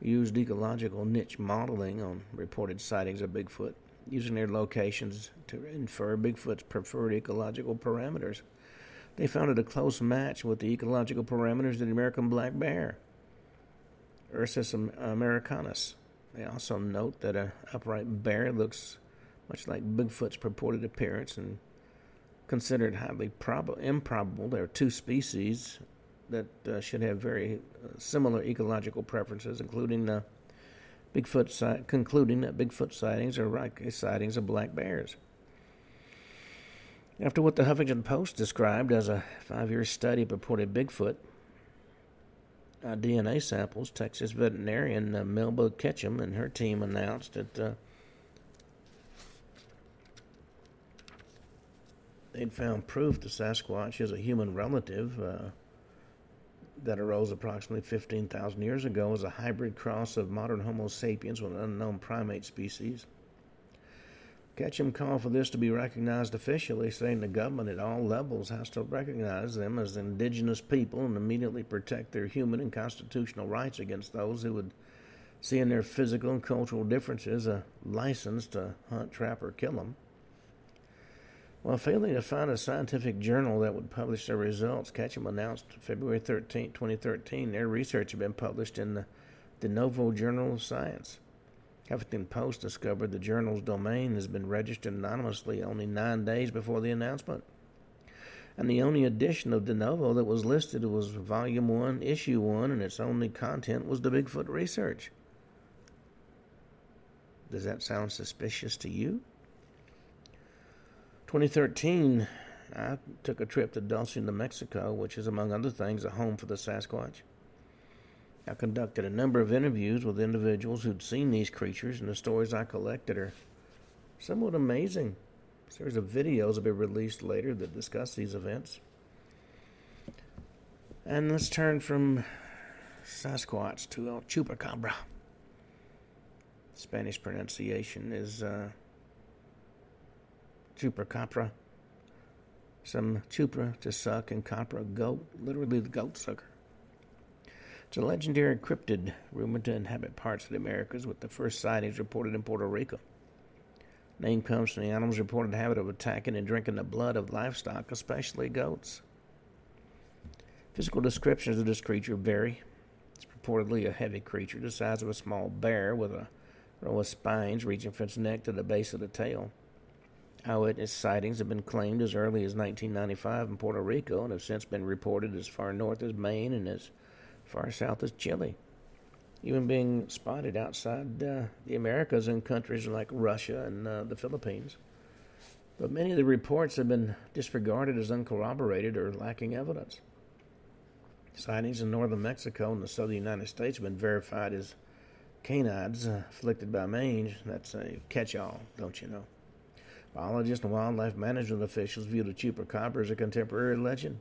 used ecological niche modeling on reported sightings of Bigfoot, using their locations to infer Bigfoot's preferred ecological parameters. They found it a close match with the ecological parameters of the American black bear, Ursus americanus. They also note that an upright bear looks much like Bigfoot's purported appearance and considered highly prob- improbable. There are two species that uh, should have very uh, similar ecological preferences, including the Bigfoot si- concluding that Bigfoot sightings are like sightings of black bears. After what the Huffington Post described as a five-year study of purported Bigfoot uh, D N A samples, Texas veterinarian uh, Melba Ketchum and her team announced that Uh, they'd found proof the Sasquatch is a human relative uh, that arose approximately fifteen thousand years ago as a hybrid cross of modern Homo sapiens with an unknown primate species. Ketchum called for this to be recognized officially, saying the government at all levels has to recognize them as indigenous people and immediately protect their human and constitutional rights against those who would see in their physical and cultural differences a license to hunt, trap, or kill them. While failing to find a scientific journal that would publish their results, Ketchum announced February thirteenth, twenty thirteen, their research had been published in the De Novo Journal of Science. Huffington Post discovered the journal's domain has been registered anonymously only nine days before the announcement. And the only edition of De Novo that was listed was Volume one, Issue one, and its only content was the Bigfoot research. Does that sound suspicious to you? twenty thirteen, I took a trip to Dulce, New Mexico, which is, among other things, a home for the Sasquatch. I conducted a number of interviews with individuals who'd seen these creatures, and the stories I collected are somewhat amazing. A series of videos will be released later that discuss these events. And let's turn from Sasquatch to El Chupacabra. The Spanish pronunciation is Uh, Chupacabra. Some chupra, to suck, and capra, goat, literally the goat sucker. It's a legendary cryptid rumored to inhabit parts of the Americas, with the first sightings reported in Puerto Rico. The name comes from the animal's reported habit of attacking and drinking the blood of livestock, especially goats. Physical descriptions of this creature vary. It's purportedly a heavy creature the size of a small bear with a row of spines reaching from its neck to the base of the tail. Eyewitness sightings have been claimed as early as nineteen ninety-five in Puerto Rico and have since been reported as far north as Maine and as far south as Chile. even being spotted outside uh, the Americas in countries like Russia and uh, the Philippines. But many of the reports have been disregarded as uncorroborated or lacking evidence. Sightings in northern Mexico and the southern United States have been verified as canids afflicted by mange. That's a catch-all, don't you know? Biologists and wildlife management officials view the chupacabra as a contemporary legend.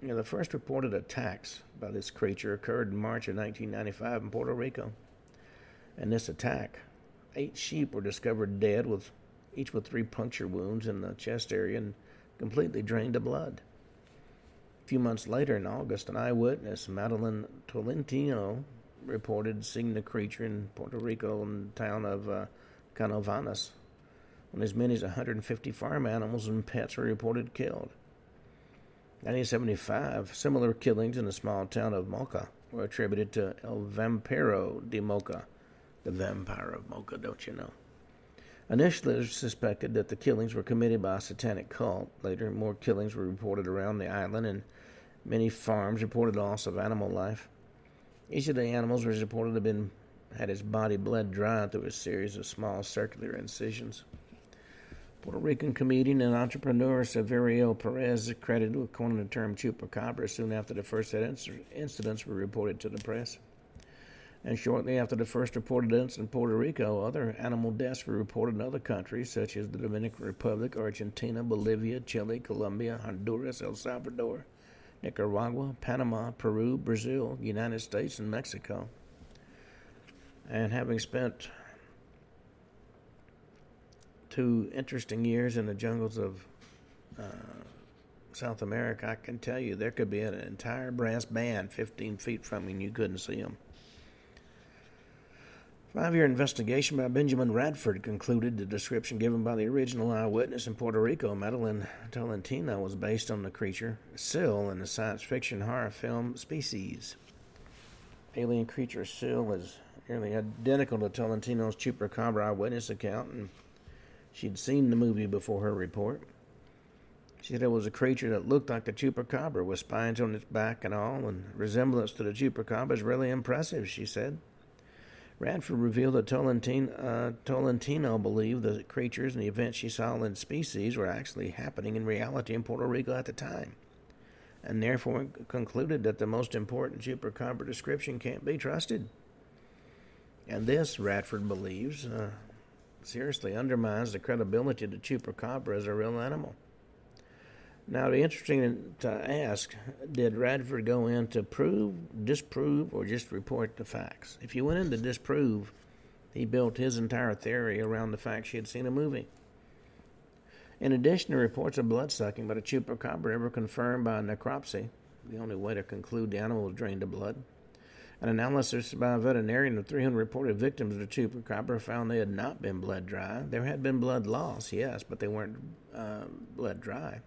You know, the first reported attacks by this creature occurred in March of nineteen ninety-five in Puerto Rico. In this attack, eight sheep were discovered dead, with each with three puncture wounds in the chest area and completely drained of blood. A few months later, in August, an eyewitness, Madeline Tolentino, reported seeing the creature in Puerto Rico in the town of uh, Canovanas, when as many as one hundred fifty farm animals and pets were reported killed. nineteen seventy-five, similar killings in the small town of Mocha were attributed to El Vampiro de Mocha, the vampire of Mocha, don't you know? Initially, it was suspected that the killings were committed by a satanic cult. Later, more killings were reported around the island, and many farms reported loss of animal life. Each of the animals was reported to have been, had its body bled dry through a series of small circular incisions. Puerto Rican comedian and entrepreneur Severio Perez is credited with coining the term chupacabra soon after the first incidents were reported to the press. And shortly after the first reported incident in Puerto Rico, other animal deaths were reported in other countries, such as the Dominican Republic, Argentina, Bolivia, Chile, Colombia, Honduras, El Salvador, Nicaragua, Panama, Peru, Brazil, United States, and Mexico. And having spent two interesting years in the jungles of uh, South America, I can tell you there could be an entire brass band fifteen feet from me and you couldn't see them. Five-year investigation by Benjamin Radford concluded the description given by the original eyewitness in Puerto Rico, Madeline Tolentino, was based on the creature Syl in the science fiction horror film Species. Alien creature Syl is nearly identical to Tolentino's chupacabra eyewitness account, and she'd seen the movie before her report. She said it was a creature that looked like a chupacabra, with spines on its back and all, and resemblance to the chupacabra is really impressive, she said. Radford revealed that Tolentino, uh, Tolentino believed the creatures and the events she saw in Species were actually happening in reality in Puerto Rico at the time, and therefore concluded that the most important chupacabra description can't be trusted. And this, Radford believes, uh, seriously undermines the credibility of the chupacabra as a real animal. Now, it'd be interesting to ask, did Radford go in to prove, disprove, or just report the facts? If you went in to disprove, he built his entire theory around the fact she had seen a movie. In addition to reports of blood-sucking by the chupacabra ever confirmed by a necropsy, the only way to conclude the animal was drained of blood, an analysis by a veterinarian of three hundred reported victims of the chupacabra found they had not been blood dry. There had been blood loss, yes, but they weren't uh, blood dry.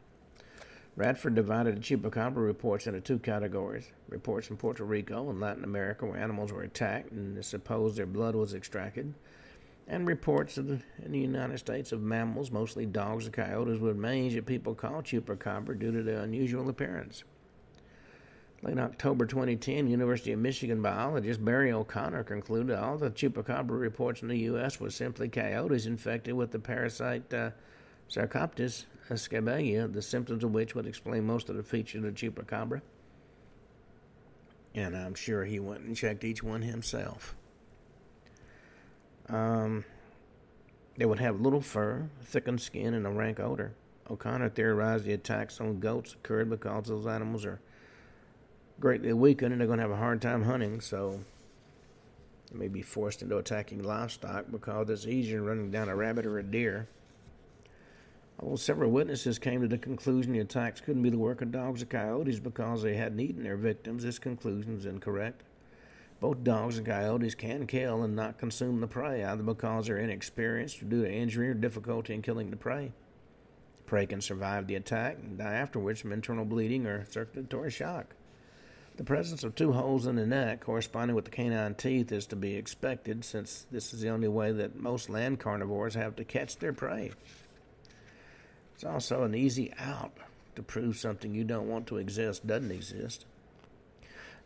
Radford divided the chupacabra reports into two categories: reports from Puerto Rico and Latin America where animals were attacked and it's supposed their blood was extracted, and reports in the United States of mammals, mostly dogs and coyotes, with mange that people call chupacabra due to their unusual appearance. Late October twenty ten, University of Michigan biologist Barry O'Connor concluded that all the chupacabra reports in the U S were simply coyotes infected with the parasite uh, Sarcoptes scabelia, the symptoms of which would explain most of the features of the chupacabra. And I'm sure he went and checked each one himself. Um, they would have little fur, thickened skin, and a rank odor. O'Connor theorized the attacks on goats occurred because those animals are greatly weakened and they're going to have a hard time hunting, so they may be forced into attacking livestock because it's easier running down a rabbit or a deer. Although several witnesses came to the conclusion the attacks couldn't be the work of dogs or coyotes because they hadn't eaten their victims, this conclusion is incorrect. Both dogs and coyotes can kill and not consume the prey, either because they're inexperienced or due to injury or difficulty in killing the prey. The prey can survive the attack and die afterwards from internal bleeding or circulatory shock. The presence of two holes in the neck corresponding with the canine teeth is to be expected, since this is the only way that most land carnivores have to catch their prey. It's also an easy out to prove something you don't want to exist doesn't exist.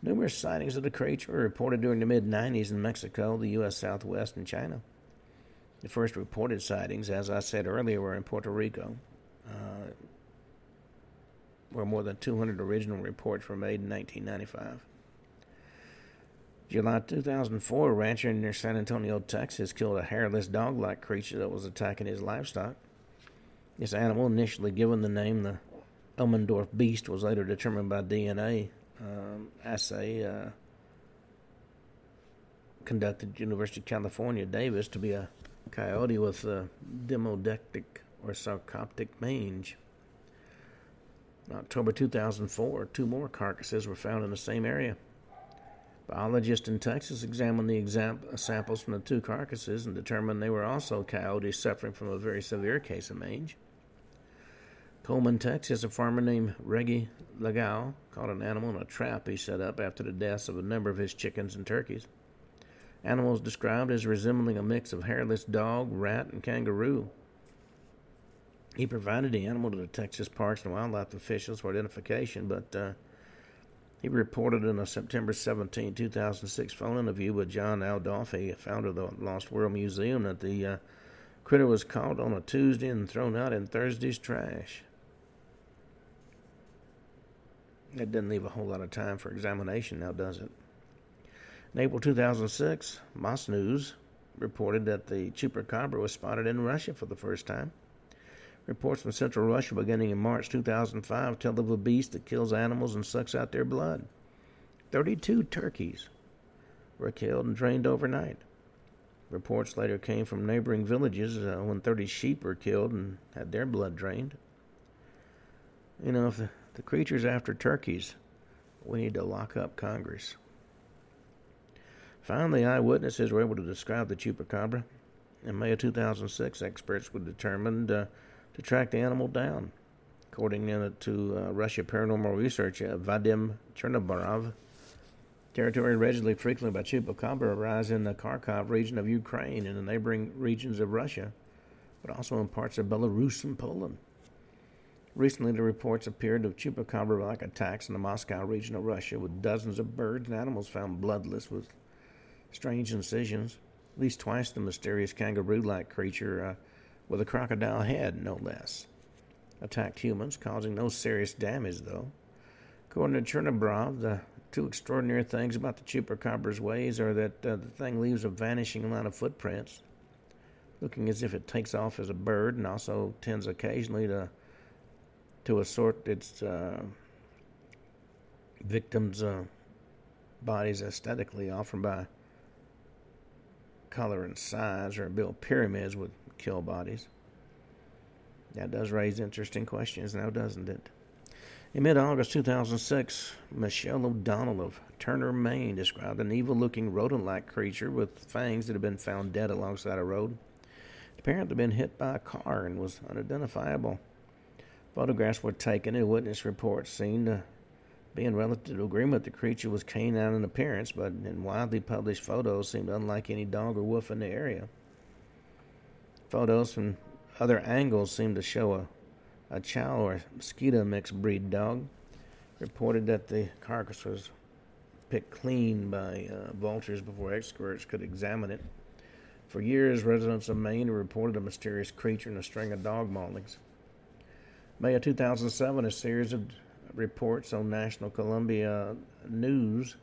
Numerous sightings of the creature were reported during the mid nineties in Mexico, the U S Southwest, and China. The first reported sightings, as I said earlier, were in Puerto Rico, uh, where more than two hundred original reports were made in nineteen ninety-five. July two thousand four, a rancher near San Antonio, Texas, killed a hairless dog-like creature that was attacking his livestock. This animal, initially given the name the Elmendorf beast, was later determined by D N A um, assay uh, conducted at University of California, Davis, to be a coyote with a demodectic or sarcoptic mange. In October two thousand four, two more carcasses were found in the same area. Biologists in Texas examined the exam- samples from the two carcasses and determined they were also coyotes suffering from a very severe case of mange. Coleman, Texas, a farmer named Reggie Legal caught an animal in a trap he set up after the deaths of a number of his chickens and turkeys. Animals described as resembling a mix of hairless dog, rat, and kangaroo. He provided the animal to the Texas Parks and Wildlife officials for identification, but uh, he reported in a September seventeenth, two thousand six phone interview with John Aldolfi, founder of the Lost World Museum, that the uh, critter was caught on a Tuesday and thrown out in Thursday's trash. That didn't leave a whole lot of time for examination now, does it? In April two thousand six, Moss News reported that the chupacabra was spotted in Russia for the first time. Reports from Central Russia beginning in March two thousand five tell of a beast that kills animals and sucks out their blood. thirty-two turkeys were killed and drained overnight. Reports later came from neighboring villages uh, when thirty sheep were killed and had their blood drained. You know, if the, the creature's after turkeys, we need to lock up Congress. Finally, eyewitnesses were able to describe the chupacabra. In May of two thousand six, experts were determined uh, to track the animal down. According to uh, Russia paranormal researcher Vadim Chernobarov, territory regularly frequented by chupacabra arise in the Kharkov region of Ukraine and the neighboring regions of Russia, but also in parts of Belarus and Poland. Recently, the reports appeared of chupacabra-like attacks in the Moscow region of Russia, with dozens of birds and animals found bloodless with strange incisions. At least twice the mysterious kangaroo-like creature uh, with a crocodile head, no less, attacked humans, causing no serious damage, though. According to Chernobarov, the two extraordinary things about the chupacabra's ways are that uh, the thing leaves a vanishing amount of footprints, looking as if it takes off as a bird, and also tends occasionally to to assort its uh, victims' uh, bodies aesthetically, often by color and size, or build pyramids with kill bodies. That does raise interesting questions now, doesn't it? In mid-August two thousand six, Michelle O'Donnell of Turner, Maine, described an evil-looking rodent-like creature with fangs that had been found dead alongside a road. It apparently had been hit by a car and was unidentifiable. Photographs were taken and witness reports seemed to be in relative agreement the creature was canine in appearance, but in widely published photos seemed unlike any dog or wolf in the area. Photos from other angles seemed to show a, a chow or mosquito mixed breed dog. Reported that the carcass was picked clean by uh, vultures before experts could examine it. For years, residents of Maine have reported a mysterious creature and a string of dog maulings. May of two thousand seven, a series of reports on National Columbia News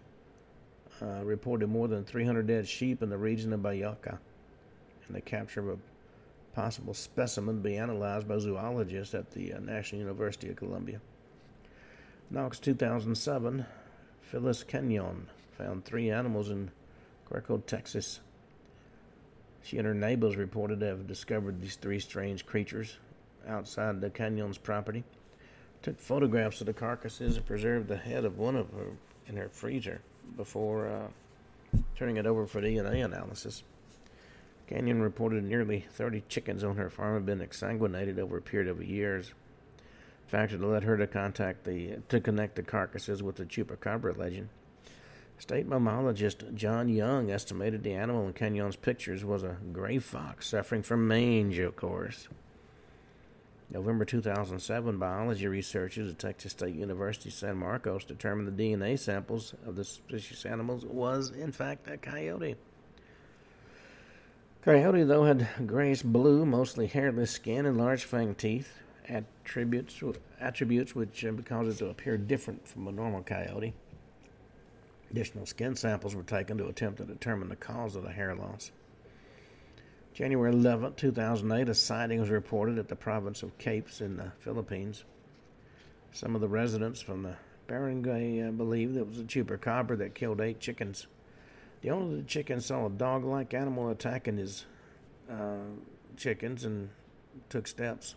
uh, reported more than three hundred dead sheep in the region of Bayaka, and the capture of a possible specimen to be analyzed by zoologists at the uh, National University of Columbia. In August two thousand seven, Phyllis Kenyon found three animals in Cuerco, Texas. She and her neighbors reported to have discovered these three strange creatures outside the Kenyon's property. Took photographs of the carcasses and preserved the head of one of them in her freezer before uh, turning it over for D N A analysis. Kenyon reported nearly thirty chickens on her farm had been exsanguinated over a period of years, a factor that led her to contact the to connect the carcasses with the chupacabra legend. State mammalogist John Young estimated the animal in Kenyon's pictures was a gray fox suffering from mange, of course. November two thousand seven, biology researchers at Texas State University San Marcos determined the D N A samples of the suspicious animals was, in fact, a coyote. Coyote, though, had grayish blue, mostly hairless skin and large fanged teeth, attributes, attributes which uh, caused it to appear different from a normal coyote. Additional skin samples were taken to attempt to determine the cause of the hair loss. January eleventh, two thousand eight, a sighting was reported at the province of Capes in the Philippines. Some of the residents from the barangay uh, believed it was a chupacabra that killed eight chickens. The owner of the chicken saw a dog-like animal attacking his uh, chickens and took steps.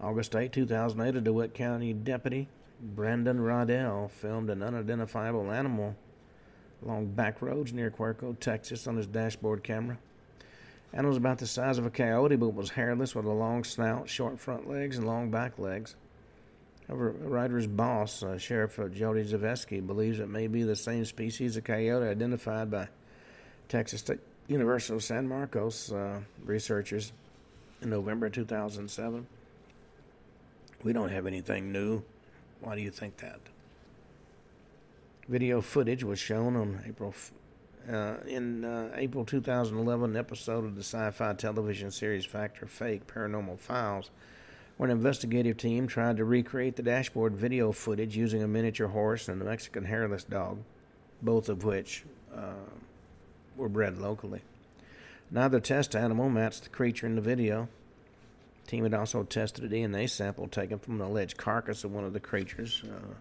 August eighth, two thousand eight, a DeWitt County deputy, Brandon Rodell, filmed an unidentifiable animal along back roads near Querco, Texas, on his dashboard camera. Animal was about the size of a coyote, but was hairless with a long snout, short front legs, and long back legs. However, a writer's boss, uh, Sheriff Jody Zaveski, believes it may be the same species of coyote identified by Texas State University of San Marcos uh, researchers in November two thousand seven. We don't have anything new. Why do you think that? Video footage was shown on April uh, in uh, April twenty eleven, an episode of the sci-fi television series Fact or Fake, Paranormal Files, where an investigative team tried to recreate the dashboard video footage using a miniature horse and a Mexican hairless dog, both of which uh, were bred locally. Neither test animal matched the creature in the video. The team had also tested a D N A sample taken from an alleged carcass of one of the creatures, uh,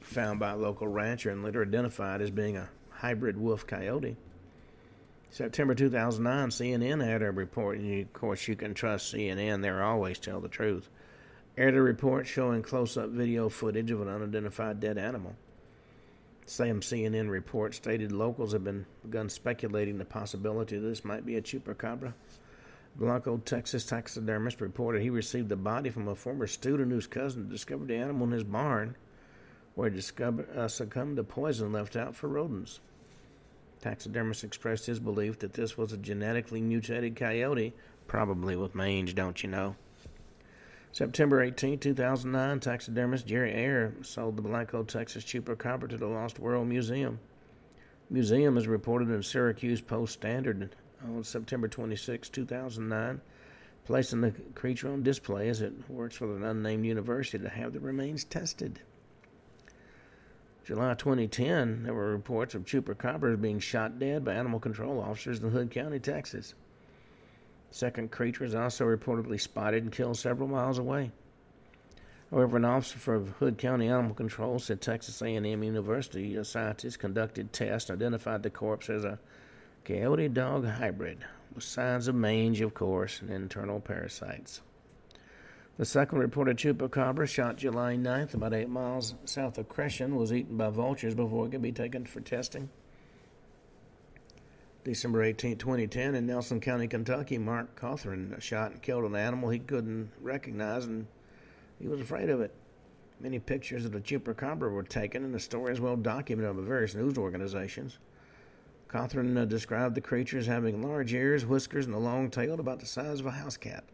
found by a local rancher and later identified as being a hybrid wolf-coyote. September two thousand nine, C N N aired a report, and you, of course you can trust C N N, they always tell the truth, aired a report showing close-up video footage of an unidentified dead animal. The same C N N report stated locals have been begun speculating the possibility that this might be a chupacabra. Blanco, Texas taxidermist reported he received the body from a former student whose cousin discovered the animal in his barn, where he discovered, uh, succumbed to poison left out for rodents. Taxidermist expressed his belief that this was a genetically mutated coyote, probably with mange, don't you know. September eighteenth, two thousand nine, taxidermist Jerry Ayer sold the Blanco, Texas chupacabra to the Lost World Museum. The museum is reported in Syracuse Post-Standard on September twenty-sixth, two thousand nine, placing the creature on display as it works for an unnamed university to have the remains tested. July twenty ten, there were reports of chupacabras being shot dead by animal control officers in Hood County, Texas. The second creature was also reportedly spotted and killed several miles away. However, an officer of Hood County Animal Control said Texas A and M University scientists conducted tests and identified the corpse as a coyote-dog hybrid, with signs of mange, of course, and internal parasites. The second reported chupacabra, shot July ninth, about eight miles south of Crescent, was eaten by vultures before it could be taken for testing. December eighteenth, twenty ten, in Nelson County, Kentucky, Mark Cawthron shot and killed an animal he couldn't recognize, and he was afraid of it. Many pictures of the chupacabra were taken, and the story is well documented by various news organizations. Cawthron uh, described the creature as having large ears, whiskers, and a long tail about the size of a house cat.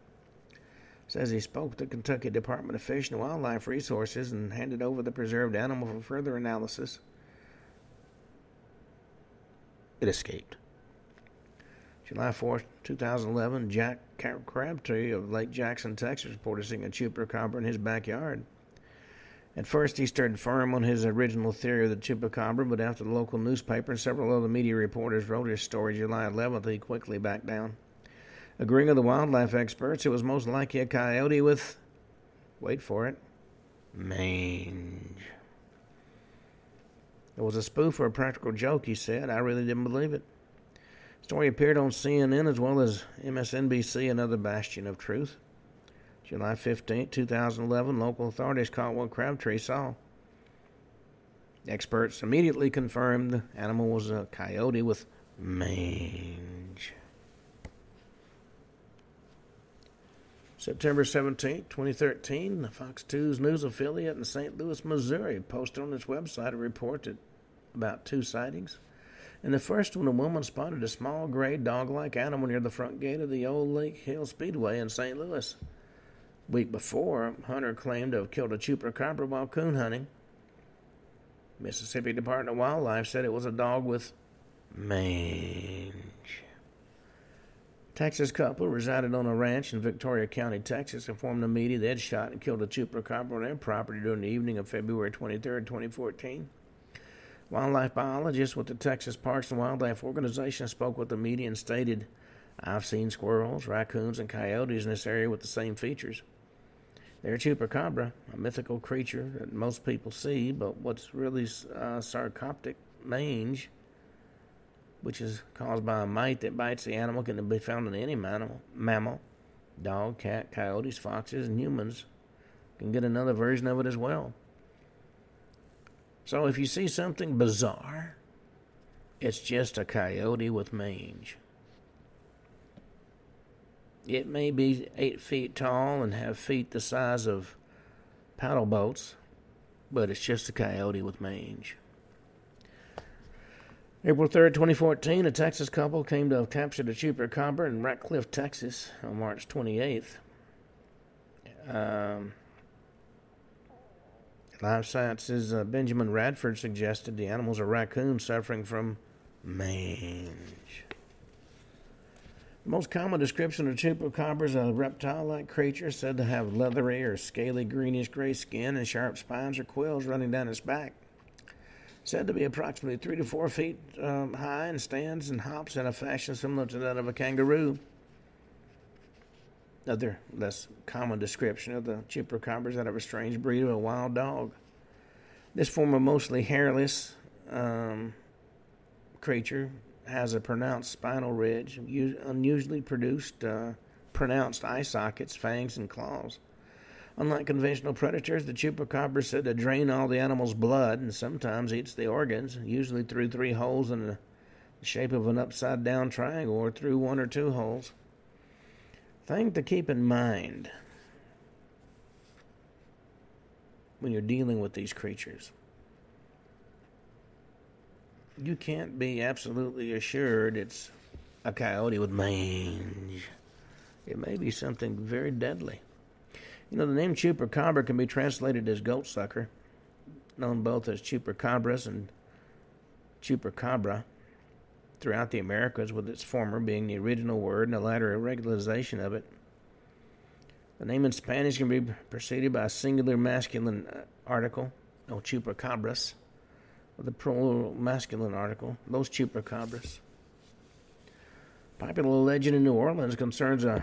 Says he spoke to the Kentucky Department of Fish and Wildlife Resources and handed over the preserved animal for further analysis. It escaped. July fourth, two thousand eleven, Jack Crabtree of Lake Jackson, Texas, reported seeing a chupacabra in his backyard. At first, he stood firm on his original theory of the chupacabra, but after the local newspaper and several other media reporters wrote his story July eleventh, he quickly backed down. Agreeing with the wildlife experts, it was most likely a coyote with, wait for it, mange. It was a spoof or a practical joke, he said. I really didn't believe it. The story appeared on C N N as well as M S N B C, another bastion of truth. July fifteenth, two thousand eleven, local authorities caught what Crabtree saw. Experts immediately confirmed the animal was a coyote with mange. September seventeenth, twenty thirteen, Fox two's news affiliate in Saint Louis, Missouri, posted on its website a report that, about two sightings. In the first one, a woman spotted a small gray dog-like animal near the front gate of the old Lake Hill Speedway in Saint Louis. The week before, Hunter claimed to have killed a chupacabra while coon hunting. Mississippi Department of Wildlife said it was a dog with mange. Texas couple resided on a ranch in Victoria County, Texas, informed the media they had shot and killed a chupacabra on their property during the evening of February twenty-third, twenty fourteen. Wildlife biologists with the Texas Parks and Wildlife Organization spoke with the media and stated, "I've seen squirrels, raccoons, and coyotes in this area with the same features. They're chupacabra, a mythical creature that most people see, but what's really uh, sarcoptic mange, which is caused by a mite that bites the animal, can be found in any mammal, mammal, dog, cat, coyotes, foxes, and humans. Can get another version of it as well." So if you see something bizarre, it's just a coyote with mange. It may be eight feet tall and have feet the size of paddle boats, but it's just a coyote with mange. April third, twenty fourteen, a Texas couple came to have captured a chupacabra in Ratcliffe, Texas on March twenty-eighth. Um, Life Sciences' uh, Benjamin Radford suggested the animals are raccoons suffering from mange. The most common description of chupacabra is a reptile-like creature said to have leathery or scaly greenish-gray skin and sharp spines or quills running down its back. Said to be approximately three to four feet um, high and stands and hops in a fashion similar to that of a kangaroo. Another less common description of the chupacabra is that of a strange breed of a wild dog. This form of mostly hairless um, creature has a pronounced spinal ridge, unusually produced, uh, pronounced eye sockets, fangs, and claws. Unlike conventional predators, the chupacabra is said to drain all the animal's blood and sometimes eats the organs, usually through three holes in the shape of an upside-down triangle or through one or two holes. Thing to keep in mind when you're dealing with these creatures. You can't be absolutely assured it's a coyote with mange. It may be something very deadly. You know, the name chupacabra can be translated as goat sucker, known both as chupacabras and chupacabra throughout the Americas, with its former being the original word and the latter a regularization of it. The name in Spanish can be preceded by a singular masculine article, no chupacabras, the plural masculine article, those chupacabras. Popular legend in New Orleans concerns a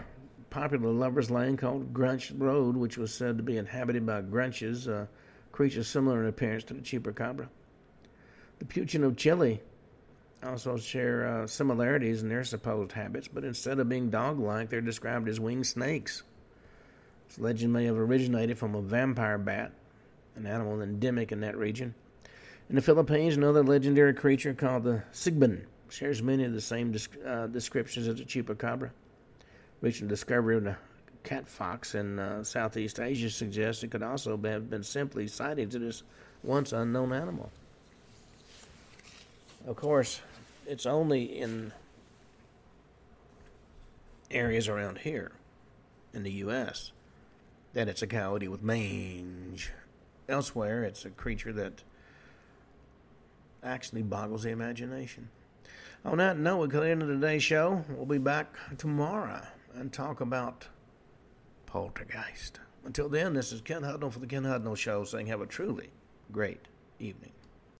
popular lover's lane called Grunch Road, which was said to be inhabited by grunches, a uh, creature similar in appearance to the chupacabra. The Puchen of Chile also share uh, similarities in their supposed habits, but instead of being dog-like, they're described as winged snakes. This legend may have originated from a vampire bat, an animal endemic in that region. In the Philippines, another legendary creature called the Sigbin shares many of the same disc- uh, descriptions as the chupacabra. Recent discovery of the cat fox in uh, Southeast Asia suggests it could also have been simply sightings of this once unknown animal. Of course, it's only in areas around here, in the U S, that it's a coyote with mange. Elsewhere, it's a creature that actually boggles the imagination. On that note, we come to the end of today's show. We'll be back tomorrow and talk about poltergeist. Until then, this is Ken Hudnall for the Ken Hudnall Show, saying have a truly great evening.